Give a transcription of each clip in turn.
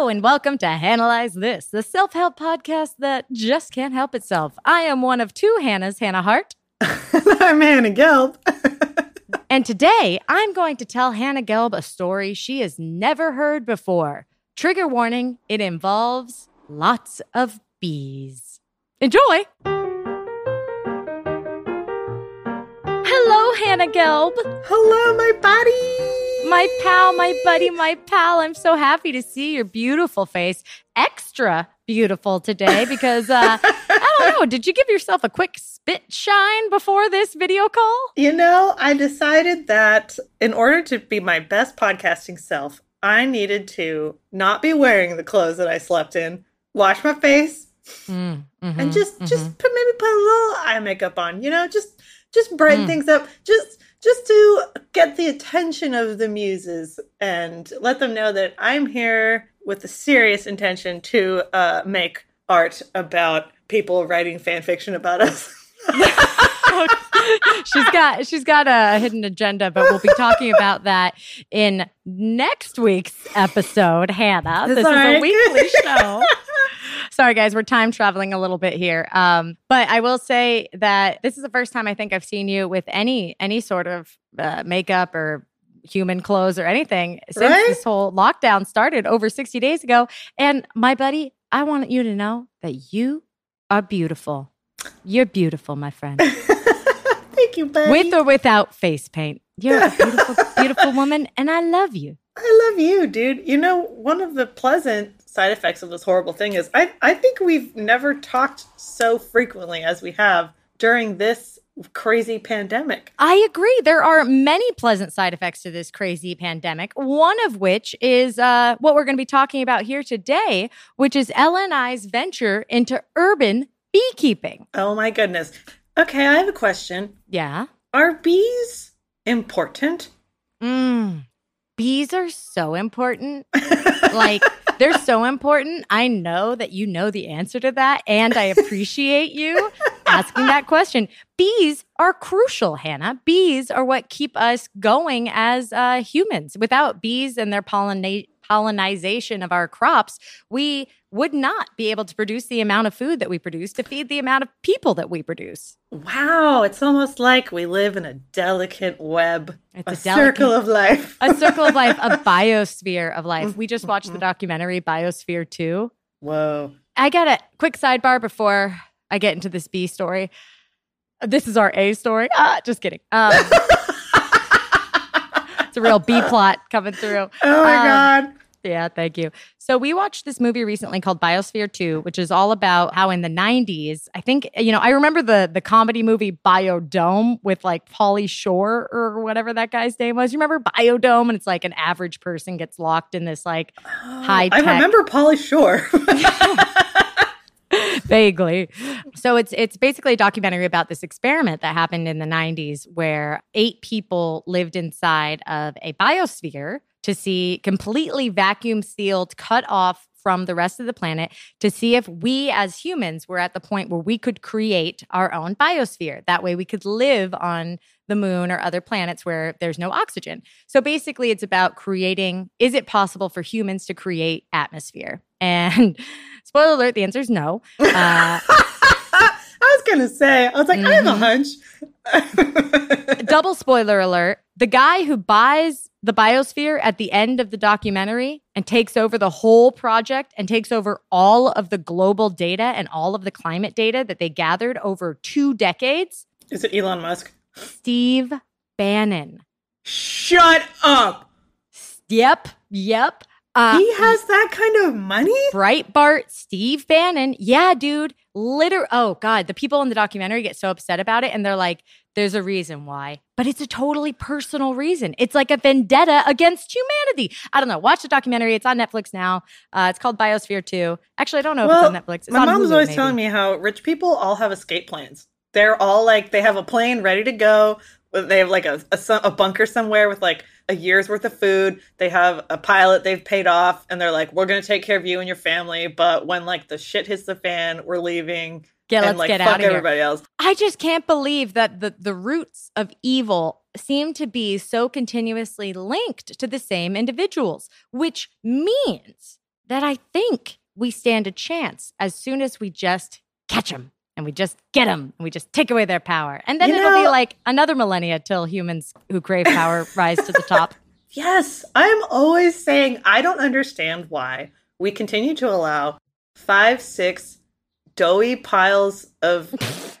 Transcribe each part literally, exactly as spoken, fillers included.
Hello and welcome to Hanalyze This, the self-help podcast that just can't help itself. I am one of two Hannahs, Hannah Hart. I'm Hannah Gelb. And today I'm going to tell Hannah Gelb a story she has never heard before. Trigger warning, it involves lots of bees. Enjoy! Hello, Hannah Gelb. Hello, my buddy. My pal, my buddy, my pal. I'm so happy to see your beautiful face. Extra beautiful today because, uh, I don't know, did you give yourself a quick spit shine before this video call? You know, I decided that in order to be my best podcasting self, I needed to not be wearing the clothes that I slept in, wash my face, mm, mm-hmm, and just, mm-hmm. just put, maybe put a little eye makeup on, you know, just... Just brighten mm. things up, just just to get the attention of the muses and let them know that I'm here with the serious intention to uh, make art about people writing fan fiction about us. she's got she's got a hidden agenda, but we'll be talking about that in next week's episode, Hannah. This Sorry. is a weekly show. Sorry, guys, we're time traveling a little bit here. Um, but I will say that this is the first time I think I've seen you with any any sort of uh, makeup or human clothes or anything since right? this whole lockdown started over sixty days ago. And my buddy, I want you to know that you are beautiful. You're beautiful, my friend. Thank you, buddy. With or without face paint. You're a beautiful, beautiful woman, and I love you. I love you, dude. You know, one of the pleasant side effects of this horrible thing is I, I think we've never talked so frequently as we have during this crazy pandemic. I agree. There are many pleasant side effects to this crazy pandemic, one of which is uh, what we're going to be talking about here today, which is Ella and I's venture into urban beekeeping. Oh, my goodness. Okay, I have a question. Yeah? Are bees important? Mm. Bees are so important. Like... They're so important. I know that you know the answer to that, and I appreciate you asking that question. Bees are crucial, Hannah. Bees are what keep us going as uh, humans. Without bees and their pollina- pollinization of our crops, we would not be able to produce the amount of food that we produce to feed the amount of people that we produce. Wow. It's almost like we live in a delicate web, it's a, a delicate, circle of life. A circle of life, a biosphere of life. We just watched the documentary Biosphere two. Whoa. I got a quick sidebar before I get into this B story. This is our A story. Ah, just kidding. Um, it's a real B plot coming through. Oh, my um, God. Yeah, thank you. So we watched this movie recently called Biosphere two, which is all about how in the nineties, I think, you know, I remember the the comedy movie Biodome with like Pauly Shore or whatever that guy's name was. You remember Biodome? And it's like an average person gets locked in this like oh, high-tech. I remember Pauly Shore. Vaguely. So it's it's basically a documentary about this experiment that happened in the nineties where eight people lived inside of a biosphere to see completely vacuum sealed, cut off from the rest of the planet, to see if we as humans were at the point where we could create our own biosphere. That way we could live on the moon or other planets where there's no oxygen. So basically it's about creating, is it possible for humans to create atmosphere? And spoiler alert, the answer is no. Uh, I was going to say, I was like, mm-hmm. I have a hunch. Double spoiler alert. The guy who buys the biosphere at the end of the documentary and takes over the whole project and takes over all of the global data and all of the climate data that they gathered over two decades. Is it Elon Musk? Steve Bannon. Shut up. Yep. Yep. Uh, he has that kind of money? Breitbart, Steve Bannon. Yeah, dude. Literally. Oh, God. The people in the documentary get so upset about it. And they're like, there's a reason why. But it's a totally personal reason. It's like a vendetta against humanity. I don't know. Watch the documentary. It's on Netflix now. Uh, it's called Biosphere two. Actually, I don't know well, if it's on Netflix. It's my on mom's Hulu, always maybe. telling me how rich people all have escape plans. They're all like, they have a plane ready to go. They have like a, a, a bunker somewhere with like a year's worth of food. They have a pilot they've paid off and they're like, we're going to take care of you and your family. But when like the shit hits the fan, we're leaving. Yeah, let's and, like, get fuck out of everybody here. Else. I just can't believe that the, the roots of evil seem to be so continuously linked to the same individuals, which means that I think we stand a chance as soon as we just catch them and we just get them and we just take away their power. And then you it'll know, be like another millennia till humans who crave power rise to the top. Yes. I'm always saying I don't understand why we continue to allow five, six doughy piles of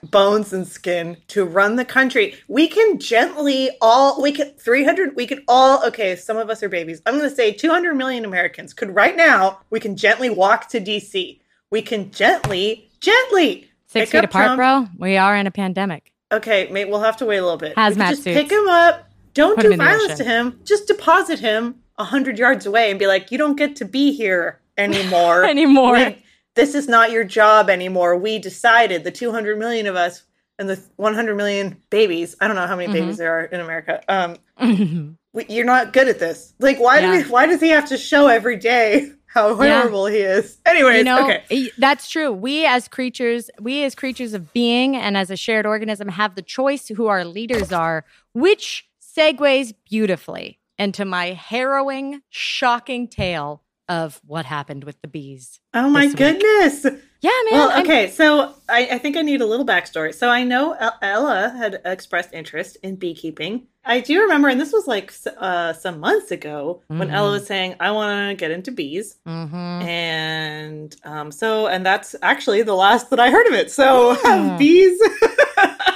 bones and skin to run the country. We can gently all, we could three hundred, we could all, okay, some of us are babies. I'm going to say two hundred million Americans could right now, we can gently walk to D C. We can gently, gently. Six feet apart, Trump. Bro. We are in a pandemic. Okay, mate, we'll have to wait a little bit. Hazmat suits. Just pick him up. Don't Put do violence to him. Just deposit him one hundred yards away and be like, you don't get to be here anymore. anymore. We, this is not your job anymore. We decided, the two hundred million of us and the one hundred million babies, I don't know how many mm-hmm. babies there are in America, um, mm-hmm. we, you're not good at this. Like, why, yeah. do we, why does he have to show every day how horrible yeah. he is? Anyways, you know, okay. That's true. We as creatures, we as creatures of being and as a shared organism have the choice who our leaders are, which segues beautifully into my harrowing, shocking tale of what happened with the bees. Oh my goodness. Yeah, man. Well, okay, I'm... so I, I think I need a little backstory. So I know Ella had expressed interest in beekeeping. I do remember, and this was like uh, some months ago, mm-hmm. when Ella was saying, I want to get into bees. Mm-hmm. And um, so, and that's actually the last that I heard of it. So mm. bees.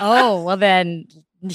Oh, well then,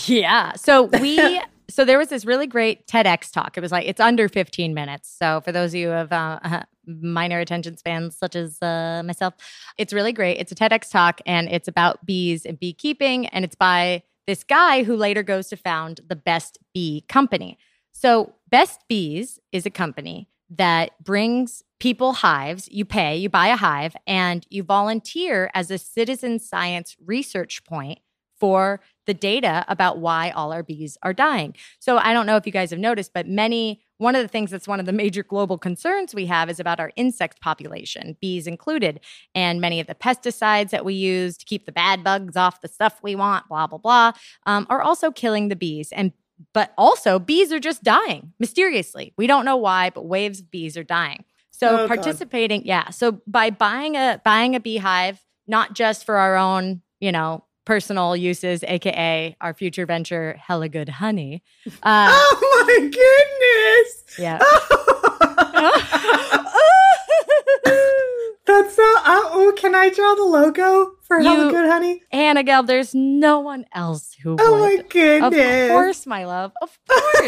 yeah. So we... So there was this really great TEDx talk. It was like, it's under fifteen minutes. So for those of you of uh, minor attention spans, such as uh, myself, it's really great. It's a TEDx talk, and it's about bees and beekeeping. And it's by this guy who later goes to found the Best Bee Company. So Best Bees is a company that brings people hives. You pay, you buy a hive, and you volunteer as a citizen science research point for the data about why all our bees are dying. So I don't know if you guys have noticed, but many, one of the things that's one of the major global concerns we have is about our insect population, bees included, and many of the pesticides that we use to keep the bad bugs off the stuff we want, blah, blah, blah, um, are also killing the bees. And but also bees are just dying mysteriously. We don't know why, but waves of bees are dying. So oh, participating, God. yeah. So by buying a buying a beehive, not just for our own, you know, personal uses, a k a our future venture, Hella Good Honey. Uh, oh, my goodness. Yeah. Oh. That's so... Oh, can I draw the logo for you, Hella Good Honey? Hannah Gelb, there's no one else who oh, would. Oh, my goodness. Of course, my love. Of course.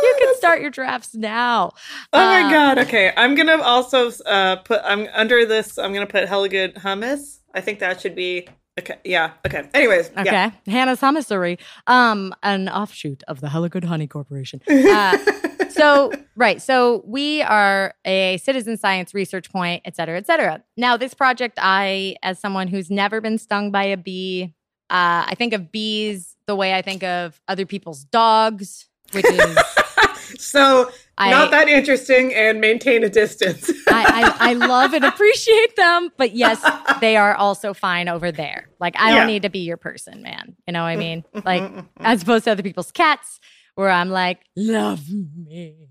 You can start your drafts now. Oh, um, my God. Okay. I'm going to also uh, put... I'm under this, I'm going to put Hella Good Hummus. I think that should be... Okay. Yeah. Okay. Anyways. Okay. Yeah. Hannah's Hummussery, um, an offshoot of the Hella Good Honey Corporation. Uh, so, right. So we are a citizen science research point, et cetera, et cetera. Now, this project, I, as someone who's never been stung by a bee, uh, I think of bees the way I think of other people's dogs, which is... So I, not that interesting, and maintain a distance. I, I, I love and appreciate them, but yes, they are also fine over there. Like, I yeah. don't need to be your person, man. You know what I mean? Like, as opposed to other people's cats, where I'm like, love me.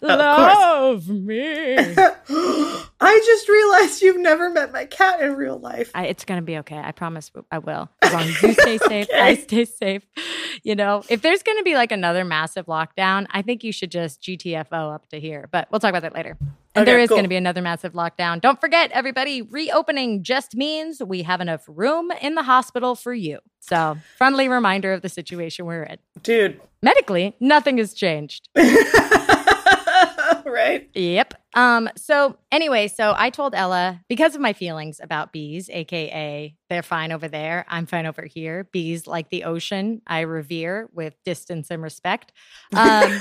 Love me. I just realized you've never met my cat in real life. I, it's going to be okay. I promise I will. As long as you stay safe, okay. I stay safe. You know, if there's going to be like another massive lockdown, I think you should just G T F O up to here. But we'll talk about that later. And okay, there is cool. going to be another massive lockdown. Don't forget, everybody, reopening just means we have enough room in the hospital for you. So, friendly reminder of the situation we're in. Dude. Medically, nothing has changed. Right? Yep. Um, so anyway, so I told Ella, because of my feelings about bees, a k a they're fine over there, I'm fine over here. Bees, like the ocean, I revere with distance and respect. Um,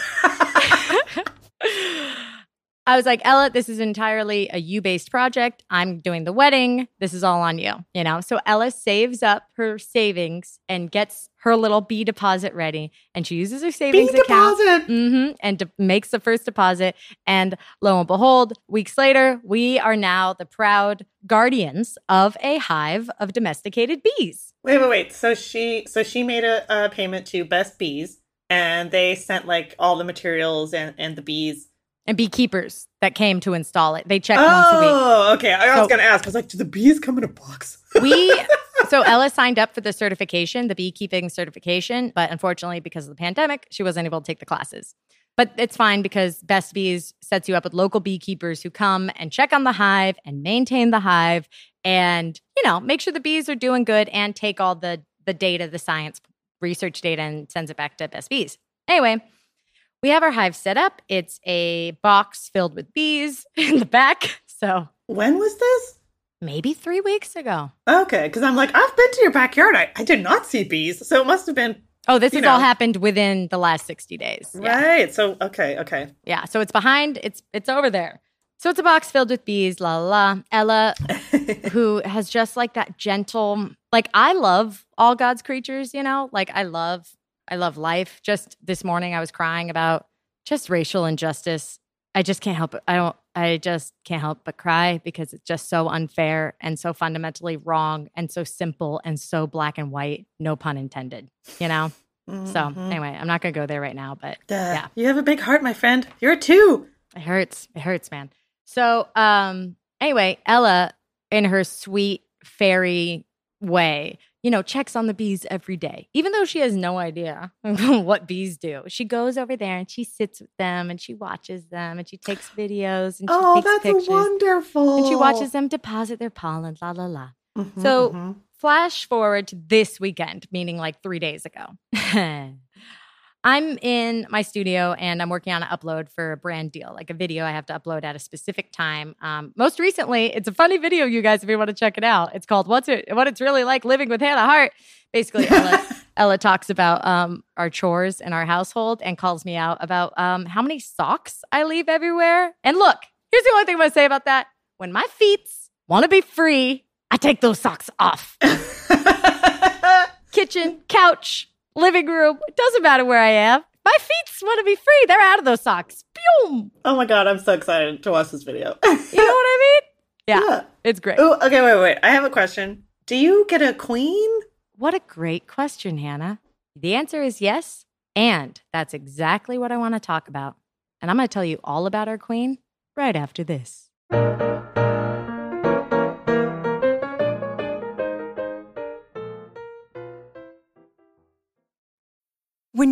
I was like, Ella, this is entirely a you-based project. I'm doing the wedding. This is all on you, you know? So Ella saves up her savings and gets her little bee deposit ready. And she uses her savings bee account deposit. Mm-hmm, and de- makes the first deposit. And lo and behold, weeks later, we are now the proud guardians of a hive of domesticated bees. Wait, wait, wait. So she, so she made a, a payment to Best Bees, and they sent like all the materials and, and the bees. and beekeepers that came to install it. They checked oh, once a week. Oh, okay. I so, was going to ask. I was like, do the bees come in a box? we So Ella signed up for the certification, the beekeeping certification. But unfortunately, because of the pandemic, she wasn't able to take the classes. But it's fine because Best Bees sets you up with local beekeepers who come and check on the hive and maintain the hive and, you know, make sure the bees are doing good and take all the, the data, the science research data, and sends it back to Best Bees. Anyway, we have our hive set up. It's a box filled with bees in the back. So when was this? Maybe three weeks ago. Okay, because I'm like, I've been to your backyard. I, I did not see bees, so it must have been... Oh, this has know. all happened within the last sixty days. Right. Yeah. So, okay, okay. Yeah, so it's behind, it's it's over there. So it's a box filled with bees, la la la. Ella, who has just like that gentle, like I love all God's creatures, you know? Like I love, I love life. Just this morning I was crying about just racial injustice. I just can't help it. I don't, I just can't help but cry because it's just so unfair and so fundamentally wrong and so simple and so black and white, no pun intended, you know? Mm-hmm. So anyway, I'm not going to go there right now, but uh, yeah. You have a big heart, my friend. You're a two. It hurts. It hurts, man. So um, anyway, Ella, in her sweet fairy way, you know, checks on the bees every day. Even though she has no idea what bees do, she goes over there and she sits with them and she watches them and she takes videos and she oh, takes pictures. Oh, that's wonderful. And she watches them deposit their pollen, la, la, la. Mm-hmm, so mm-hmm. Flash forward to this weekend, meaning like three days ago. I'm in my studio and I'm working on an upload for a brand deal, like a video I have to upload at a specific time. Um, most recently, it's a funny video, you guys, if you want to check it out. It's called "What's It? What It's Really Like Living with Hannah Hart." Basically, Ella, Ella talks about um, our chores in our household and calls me out about um, how many socks I leave everywhere. And look, here's the only thing I'm going to say about that. When my feets want to be free, I take those socks off. Kitchen, couch, living room, it doesn't matter where I am. My feets want to be free. They're out of those socks. Boom. Oh, my God. I'm so excited to watch this video. You know what I mean? Yeah, yeah. It's great. Oh, okay, wait, wait. I have a question. Do you get a queen? What a great question, Hannah. The answer is yes, and that's exactly what I want to talk about. And I'm going to tell you all about our queen right after this. When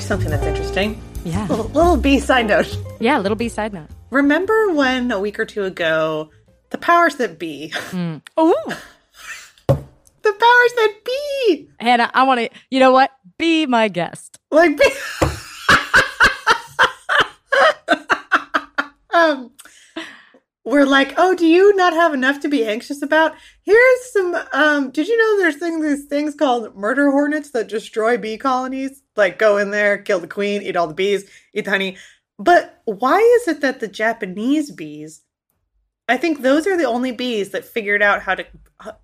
Something that's interesting. Yeah. Little, little B side note. Yeah, little B side note. Remember when a week or two ago, the powers that be. Mm. Oh, the powers that be. Hannah, I want to, you know what? Be my guest. Like, be. um, we're like, oh, do you not have enough to be anxious about? Here's some, um, did you know there's things, these things called murder hornets that destroy bee colonies? Like go in there, kill the queen, eat all the bees, eat the honey. But why is it that the Japanese bees, I think those are the only bees that figured out how to,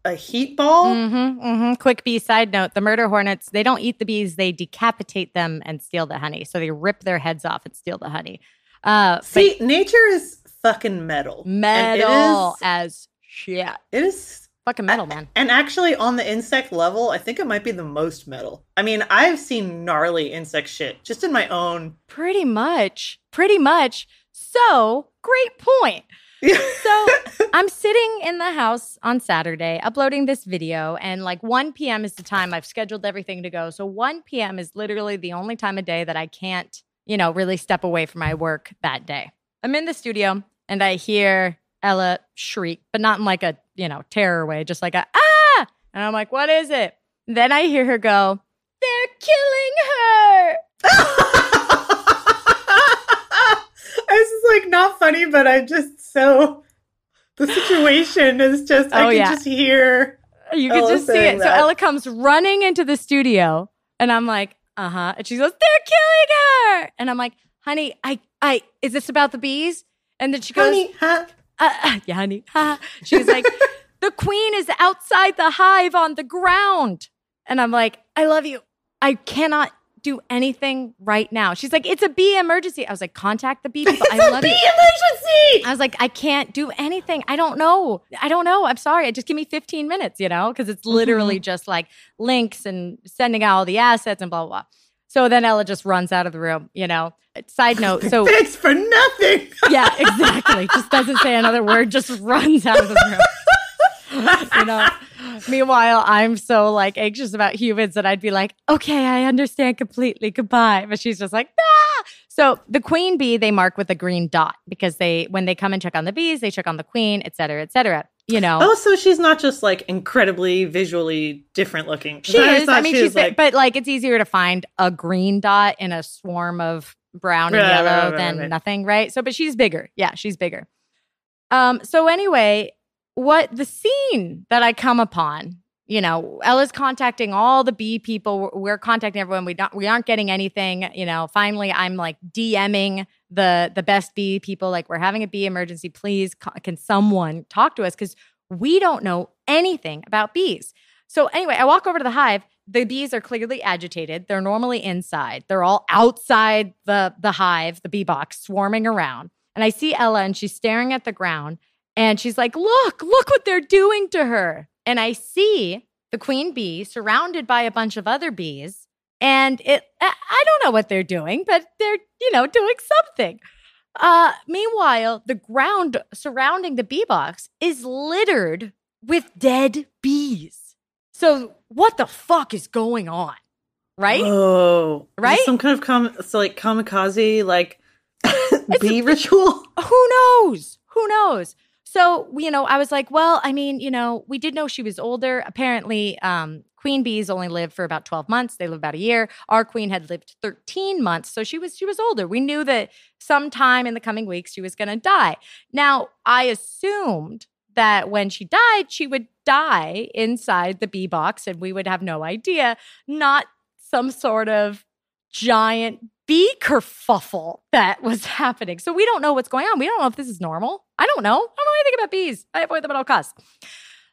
a heat ball? Mm-hmm, mm-hmm. Quick bee side note, the murder hornets, they don't eat the bees, they decapitate them and steal the honey. So they rip their heads off and steal the honey. Uh, See, but- nature is fucking metal. Metal is, as shit. It is fucking metal, man. And actually, on the insect level, I think it might be the most metal. I mean, I've seen gnarly insect shit just in my own. Pretty much. Pretty much. So, great point. So, I'm sitting in the house on Saturday uploading this video, and like one p.m. is the time I've scheduled everything to go. So, one p.m. is literally the only time of day that I can't, you know, really step away from my work that day. I'm in the studio and I hear Ella shriek, but not in like a, you know, terror way, just like a, ah! And I'm like, what is it? And then I hear her go, they're killing her. This is like not funny, but I just so, the situation is just, I oh, can yeah. just hear. You can Ella just see it. That. So Ella comes running into the studio and I'm like, uh-huh. And she goes, they're killing her. And I'm like, honey, I, I, is this about the bees? And then she goes, honey, huh? Uh, yeah, honey, huh? She was like, the queen is outside the hive on the ground. And I'm like, I love you. I cannot do anything right now. She's like, it's a bee emergency. I was like, contact the bee people. It's I love a bee you. emergency. I was like, I can't do anything. I don't know. I don't know. I'm sorry. Just give me fifteen minutes, you know, because it's literally mm-hmm. just like links and sending out all the assets and blah, blah, blah. So then Ella just runs out of the room, you know. Side note. So thanks for nothing. Yeah, exactly. Just doesn't say another word. Just runs out of the room. You know. Meanwhile, I'm so like anxious about humans that I'd be like, okay, I understand completely. Goodbye. But she's just like, ah. So the queen bee, they mark with a green dot because they, when they come and check on the bees, they check on the queen, et cetera, et cetera. You know. Oh, so she's not just like incredibly visually different looking. She I is. I mean, she she's like, but like it's easier to find a green dot in a swarm of brown and right, yellow right, right, than right. nothing, right? So, but she's bigger. Yeah, she's bigger. Um. So anyway. What the scene that I come upon, you know, Ella's contacting all the bee people. We're contacting everyone. We don't, we aren't getting anything, you know. Finally, I'm like DMing the the best bee people. Like, we're having a bee emergency. Please, can someone talk to us? Because we don't know anything about bees. So anyway, I walk over to the hive. The bees are clearly agitated. They're normally inside. They're all outside the the hive, the bee box, swarming around. And I see Ella, and she's staring at the ground. And she's like, look, look what they're doing to her. And I see the queen bee surrounded by a bunch of other bees. And it, I don't know what they're doing, but they're, you know, doing something. Uh, meanwhile, the ground surrounding the bee box is littered with dead bees. So what the fuck is going on? Right? Oh. Right? Some kind of com- so like kamikaze, like bee a, ritual? Who knows? Who knows? So, you know, I was like, well, I mean, you know, we did know she was older. Apparently, um, queen bees only live for about twelve months. They live about a year. Our queen had lived thirteen months. So she was she was older. We knew that sometime in the coming weeks she was going to die. Now, I assumed that when she died, she would die inside the bee box and we would have no idea, not some sort of giant bee kerfuffle that was happening. So we don't know what's going on. We don't know if this is normal. I don't know. I don't know anything about bees. I avoid them at all costs.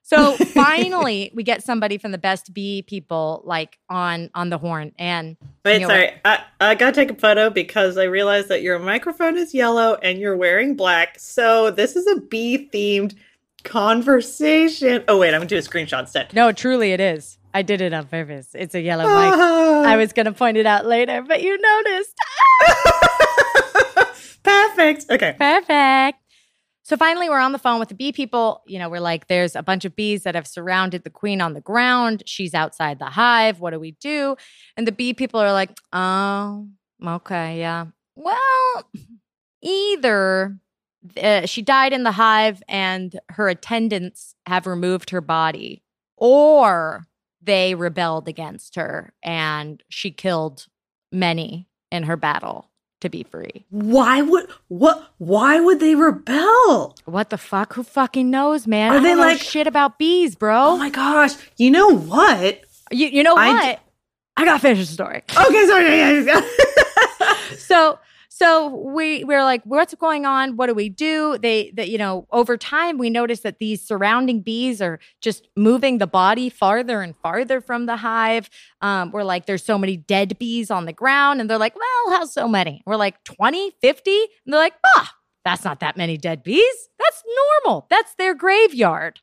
So finally, we get somebody from the best bee people like on on the horn. And wait, you know, sorry, I, I got to take a photo because I realized that your microphone is yellow and you're wearing black. So this is a bee themed conversation. Oh wait, I'm gonna do a screenshot instead. No, truly, it is. I did it on purpose. It's a yellow mic. Oh. I was going to point it out later, but you noticed. Perfect. Okay. Perfect. So finally, we're on the phone with the bee people. You know, we're like, there's a bunch of bees that have surrounded the queen on the ground. She's outside the hive. What do we do? And the bee people are like, oh, okay, yeah. Well, either uh, she died in the hive and her attendants have removed her body, or they rebelled against her, and she killed many in her battle to be free. Why would what? Why would they rebel? What the fuck? Who fucking knows, man? Are I they don't like know shit about bees, bro? Oh my gosh! You know what? You you know I what? D- I gotta finish the story. Okay, sorry. so so we we're like, what's going on? What do we do? They that you know over time we notice that these surrounding bees are just moving the body farther and farther from the hive. Um, we're like, there's so many dead bees on the ground, and they're like, well, how so many? We're like twenty, fifty, and they're like, ah, that's not that many dead bees. That's normal. That's their graveyard.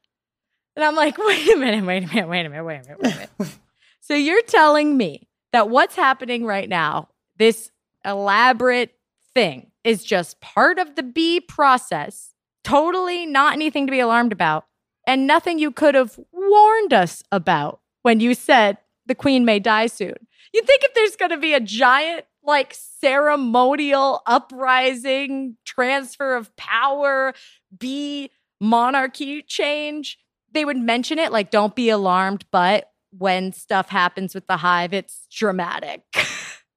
And I'm like, wait a minute, wait a minute, wait a minute, wait a minute, wait a minute. So you're telling me that what's happening right now? This elaborate thing is just part of the bee process, totally not anything to be alarmed about, and nothing you could have warned us about when you said the queen may die soon. You think if there's going to be a giant, like, ceremonial uprising, transfer of power, bee monarchy change, they would mention it, like, don't be alarmed, but when stuff happens with the hive, it's dramatic.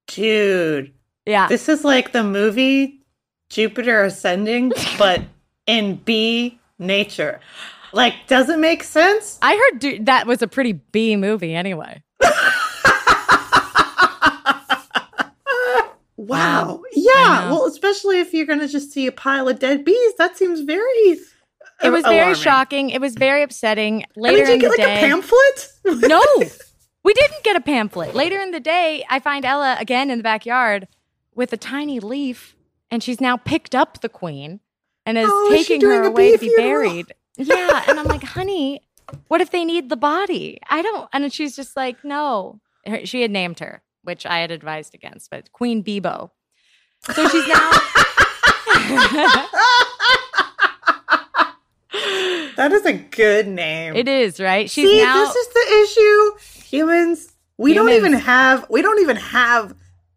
Dude. Yeah. This is like the movie Jupiter Ascending, but in bee nature. Like, does it make sense? I heard du- that was a pretty bee movie anyway. Wow. Um, yeah. Well, especially if you're going to just see a pile of dead bees, that seems very It was alarming. Very shocking. It was very upsetting. Later I mean, did you in get the like day, a pamphlet? No. We didn't get a pamphlet. Later in the day, I find Ella again in the backyard with a tiny leaf, and she's now picked up the queen and is oh, taking is her away to be buried. Yeah, and I'm like, honey, what if they need the body? I don't. And she's just like, no. Her, she had named her, which I had advised against, but Queen Beebo. So she's now. That is a good name. It is, right? She's See, now, this is the issue. Humans, we humans. don't even have. We don't even have.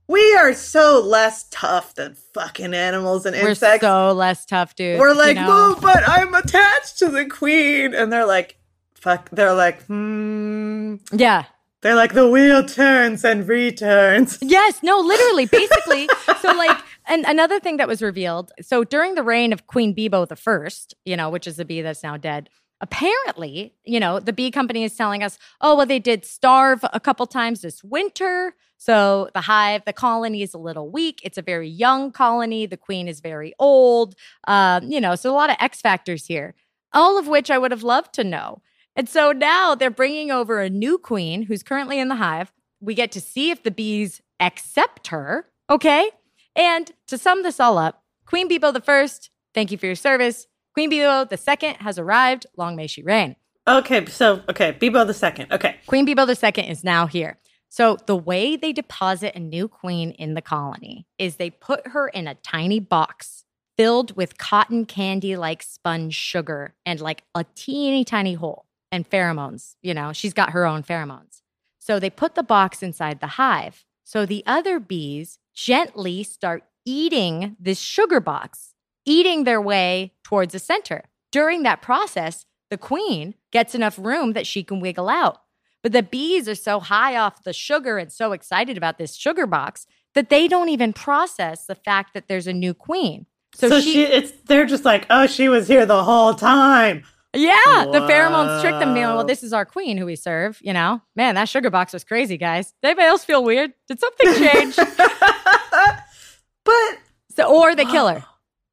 We are so less tough than fucking animals and We're insects. We're so less tough, dude. We're like, you know? Oh, but I'm attached to the queen. And they're like, fuck. They're like, hmm. Yeah. They're like, the wheel turns and returns. Yes. No, literally. Basically. So like, and another thing that was revealed. So during the reign of Queen Beebo the First, you know, which is the bee that's now dead. Apparently, you know, the bee company is telling us, oh, well, they did starve a couple times this winter. So the hive, the colony is a little weak. It's a very young colony. The queen is very old. Um, you know, so a lot of X factors here, all of which I would have loved to know. And so now they're bringing over a new queen who's currently in the hive. We get to see if the bees accept her, okay? And to sum this all up, Queen Beebo the First, thank you for your service. Queen Beebo the Second has arrived. Long may she reign. Okay, so, okay, Beebo the Second. Okay. Queen Beebo the Second is now here. So the way they deposit a new queen in the colony is they put her in a tiny box filled with cotton candy-like sponge sugar and like a teeny tiny hole and pheromones. You know, she's got her own pheromones. So they put the box inside the hive. So the other bees gently start eating this sugar box, eating their way towards the center. During that process, the queen gets enough room that she can wiggle out. But the bees are so high off the sugar and so excited about this sugar box that they don't even process the fact that there's a new queen. So, so she, she it's they're just like, oh, she was here the whole time. Yeah, Whoa. The pheromones trick them, being, well, this is our queen who we serve, you know. Man, that sugar box was crazy, guys. Did anybody else feel weird? Did something change? But so, or they kill her.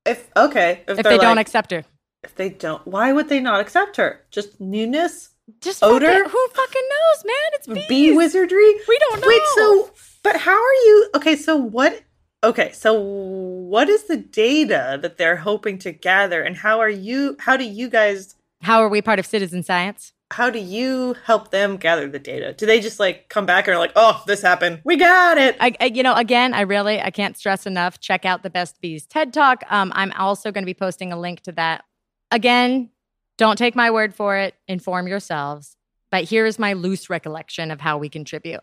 If okay, if, if they like, don't accept her, if they don't, why would they not accept her? Just newness, just odor. Fucking, who fucking knows, man? It's bees. Bee wizardry. We don't know. Wait, so but how are you? Okay, so what? Okay, so what is the data that they're hoping to gather, and how are you? How do you guys? How are we part of citizen science? How do you help them gather the data? Do they just like come back and are like, oh, this happened. We got it. I, I, you know, again, I really, I can't stress enough. Check out the Best Bees TED Talk. Um, I'm also going to be posting a link to that. Again, don't take my word for it. Inform yourselves. But here is my loose recollection of how we contribute.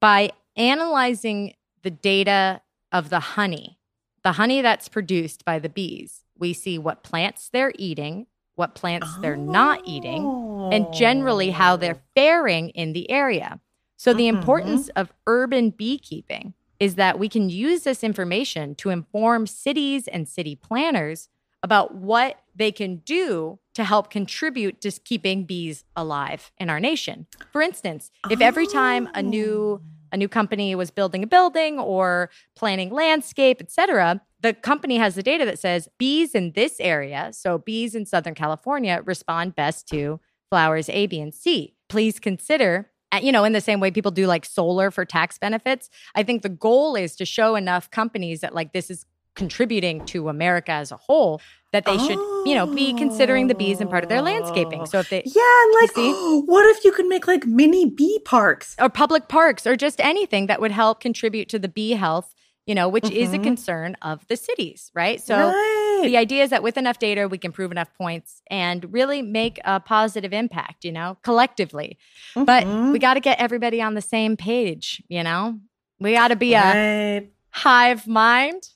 By analyzing the data of the honey, the honey that's produced by the bees, we see what plants they're eating, what plants they're not eating, and generally how they're faring in the area. So the mm-hmm. importance of urban beekeeping is that we can use this information to inform cities and city planners about what they can do to help contribute to keeping bees alive in our nation. For instance, if every time a new a new company was building a building or planning landscape, et cetera, the company has the data that says bees in this area, so bees in Southern California, respond best to flowers A, B, and C. Please consider, you know, in the same way people do like solar for tax benefits, I think the goal is to show enough companies that like this is contributing to America as a whole that they oh. should, you know, be considering the bees and part of their landscaping. So if they... Yeah, and like, see, oh, what if you could make like mini bee parks? Or public parks or just anything that would help contribute to the bee health, you know, which mm-hmm. is a concern of the cities, right? So right. the idea is that with enough data, we can prove enough points and really make a positive impact, you know, collectively. Mm-hmm. But we got to get everybody on the same page, you know? We got to be right. a hive mind.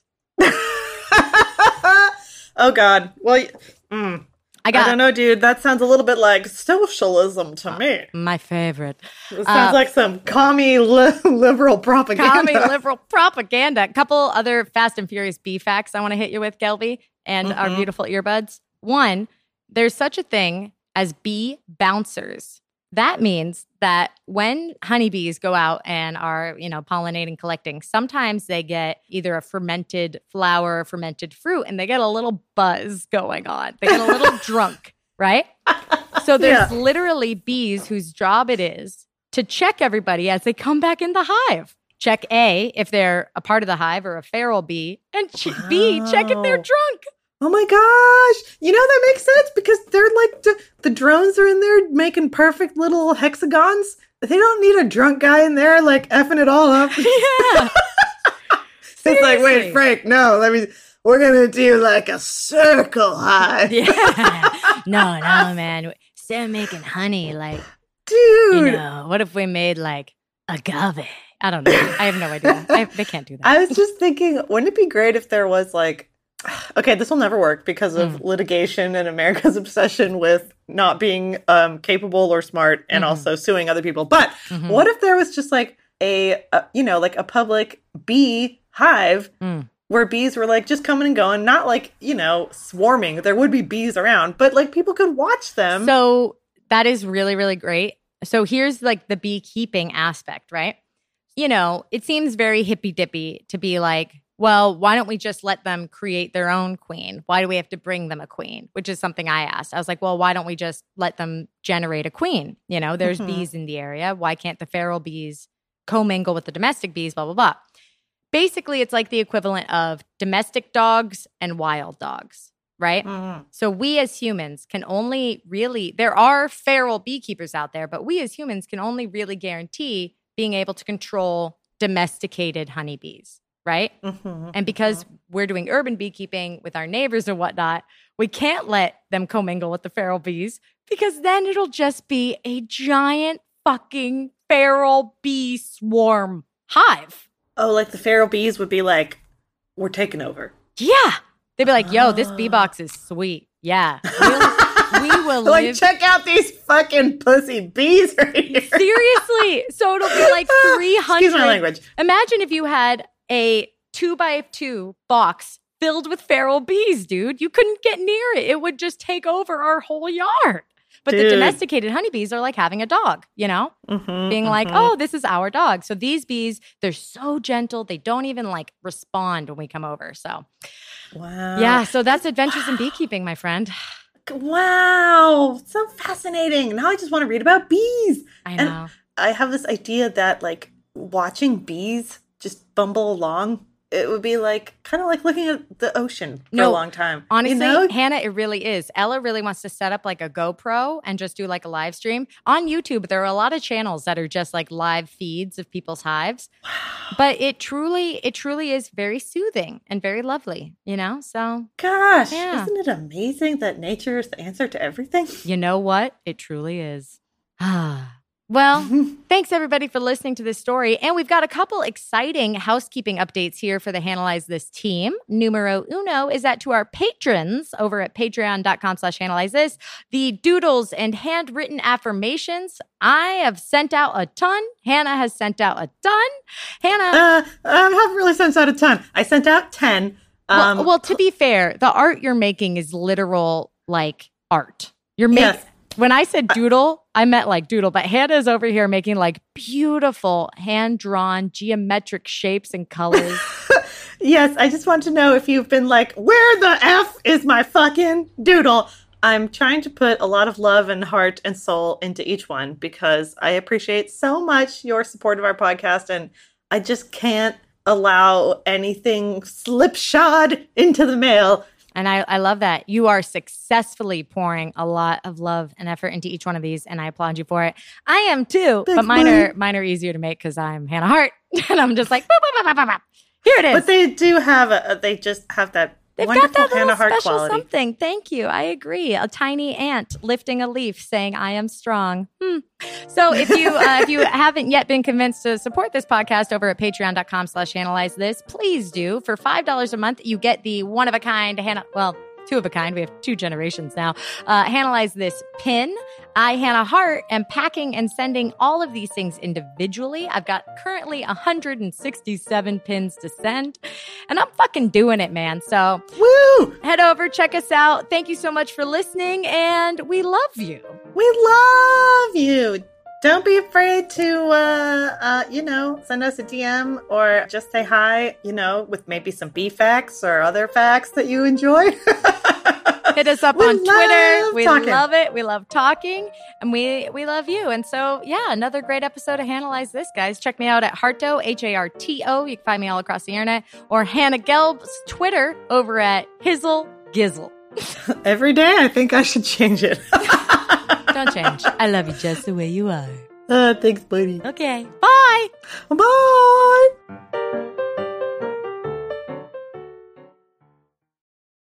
Oh, God. Well, mm, I, got, I don't know, dude. That sounds a little bit like socialism to uh, me. My favorite. It sounds uh, like some commie li- liberal propaganda. Commie liberal propaganda. A couple other Fast and Furious bee facts I want to hit you with, Gelby, and mm-hmm. our beautiful earbuds. One, there's such a thing as bee bouncers. That means that when honeybees go out and are, you know, pollinating, collecting, sometimes they get either a fermented flower or fermented fruit, and they get a little buzz going on. They get a little drunk, right? So there's yeah. literally bees whose job it is to check everybody as they come back in the hive. Check A, if they're a part of the hive or a feral bee, and check wow. B, check if they're drunk. Oh my gosh. You know, that makes sense because they're like, the, the drones are in there making perfect little hexagons. They don't need a drunk guy in there like effing it all up. Yeah. It's like, wait, Frank, no, let me, we're going to do like a circle hive. Yeah. No, no, man. Instead of making honey, like, dude, you know, what if we made like agave? I don't know. I have no idea. I, they can't do that. I was just thinking, wouldn't it be great if there was like, okay, this will never work because of mm. litigation and America's obsession with not being um, capable or smart and mm-hmm. also suing other people. But mm-hmm. what if there was just like a, a, you know, like a public bee hive mm. where bees were like just coming and going, not like, you know, swarming. There would be bees around, but like people could watch them. So that is really, really great. So here's like the beekeeping aspect, right? You know, it seems very hippy-dippy to be like, well, why don't we just let them create their own queen? Why do we have to bring them a queen? Which is something I asked. I was like, well, why don't we just let them generate a queen? You know, there's mm-hmm. bees in the area. Why can't the feral bees commingle with the domestic bees, blah, blah, blah. Basically, it's like the equivalent of domestic dogs and wild dogs, right? Mm-hmm. So we as humans can only really – there are feral beekeepers out there, but we as humans can only really guarantee being able to control domesticated honeybees. Right? Mm-hmm. And because mm-hmm. we're doing urban beekeeping with our neighbors and whatnot, we can't let them commingle with the feral bees because then it'll just be a giant fucking feral bee swarm hive. Oh, like the feral bees would be like, we're taking over. Yeah. They'd be like, yo, this bee box is sweet. Yeah. We'll, we will like, live. Check out these fucking pussy bees right here. Seriously. So it'll be like three hundred. Excuse my language. Imagine if you had a two by two box filled with feral bees, dude. You couldn't get near it. It would just take over our whole yard. But dude. The domesticated honeybees are like having a dog, you know, mm-hmm, being mm-hmm. like, oh, this is our dog. So these bees, they're so gentle. They don't even like respond when we come over. So, wow. Yeah. So that's adventures wow. in beekeeping, my friend. Wow. So fascinating. Now I just want to read about bees. I know. And I have this idea that like watching bees just bumble along, it would be like kind of like looking at the ocean for no, a long time. Honestly, you know? Hannah, it really is. Ella really wants to set up like a GoPro and just do like a live stream. On YouTube, there are a lot of channels that are just like live feeds of people's hives. Wow. But it truly, it truly is very soothing and very lovely, you know? So, gosh, yeah. Isn't it amazing that nature is the answer to everything? You know what? It truly is. Ah. Well, thanks everybody for listening to this story. And we've got a couple exciting housekeeping updates here for the Hanalyze This team. Numero uno is that to our patrons over at patreon.com slash Hanalyze This, the doodles and handwritten affirmations. I have sent out a ton. Hannah has sent out a ton. Hannah. Uh, I haven't really sent out a ton. I sent out ten. Um, well, well, to be fair, the art you're making is literal like art. You're making... Yes. When I said doodle, I meant like doodle, but Hannah's over here making like beautiful hand-drawn geometric shapes and colors. Yes, I just want to know if you've been like, where the F is my fucking doodle? I'm trying to put a lot of love and heart and soul into each one because I appreciate so much your support of our podcast and I just can't allow anything slipshod into the mail. And I, I love that. You are successfully pouring a lot of love and effort into each one of these, and I applaud you for it. I am too, Thanks, but mine are, mine are easier to make because I'm Hannah Hart, and I'm just like, boop, boop, boop, boop, boop. Here it is. But they do have, a, they just have that They've wonderful got that Hannah Hart special quality. Something. Thank you. I agree. A tiny ant lifting a leaf saying, I am strong. Hmm. So if you uh, if you haven't yet been convinced to support this podcast over at patreon.com slash Hanalyze This, please do. For five dollars a month, you get the one-of-a-kind Hannah, well, two of a kind. We have two generations now. Uh, Hanalyze This pin. I, Hannah Hart, am packing and sending all of these things individually. I've got currently one hundred sixty-seven pins to send, and I'm fucking doing it, man. So woo! Head over, check us out. Thank you so much for listening, and we love you. We love you. Don't be afraid to, uh, uh, you know, send us a D M or just say hi, you know, with maybe some bee facts or other facts that you enjoy. Hit us up we on Twitter. We talking. love it. We love talking. And we, we love you. And so, yeah, another great episode of Hanalyze This, guys. Check me out at Harto, H A R T O. You can find me all across the internet. Or Hannah Gelb's Twitter over at Hizzle Gizzle. Every day I think I should change it. Don't change. I love you just the way you are. Uh, thanks, lady. Okay. Bye. Bye.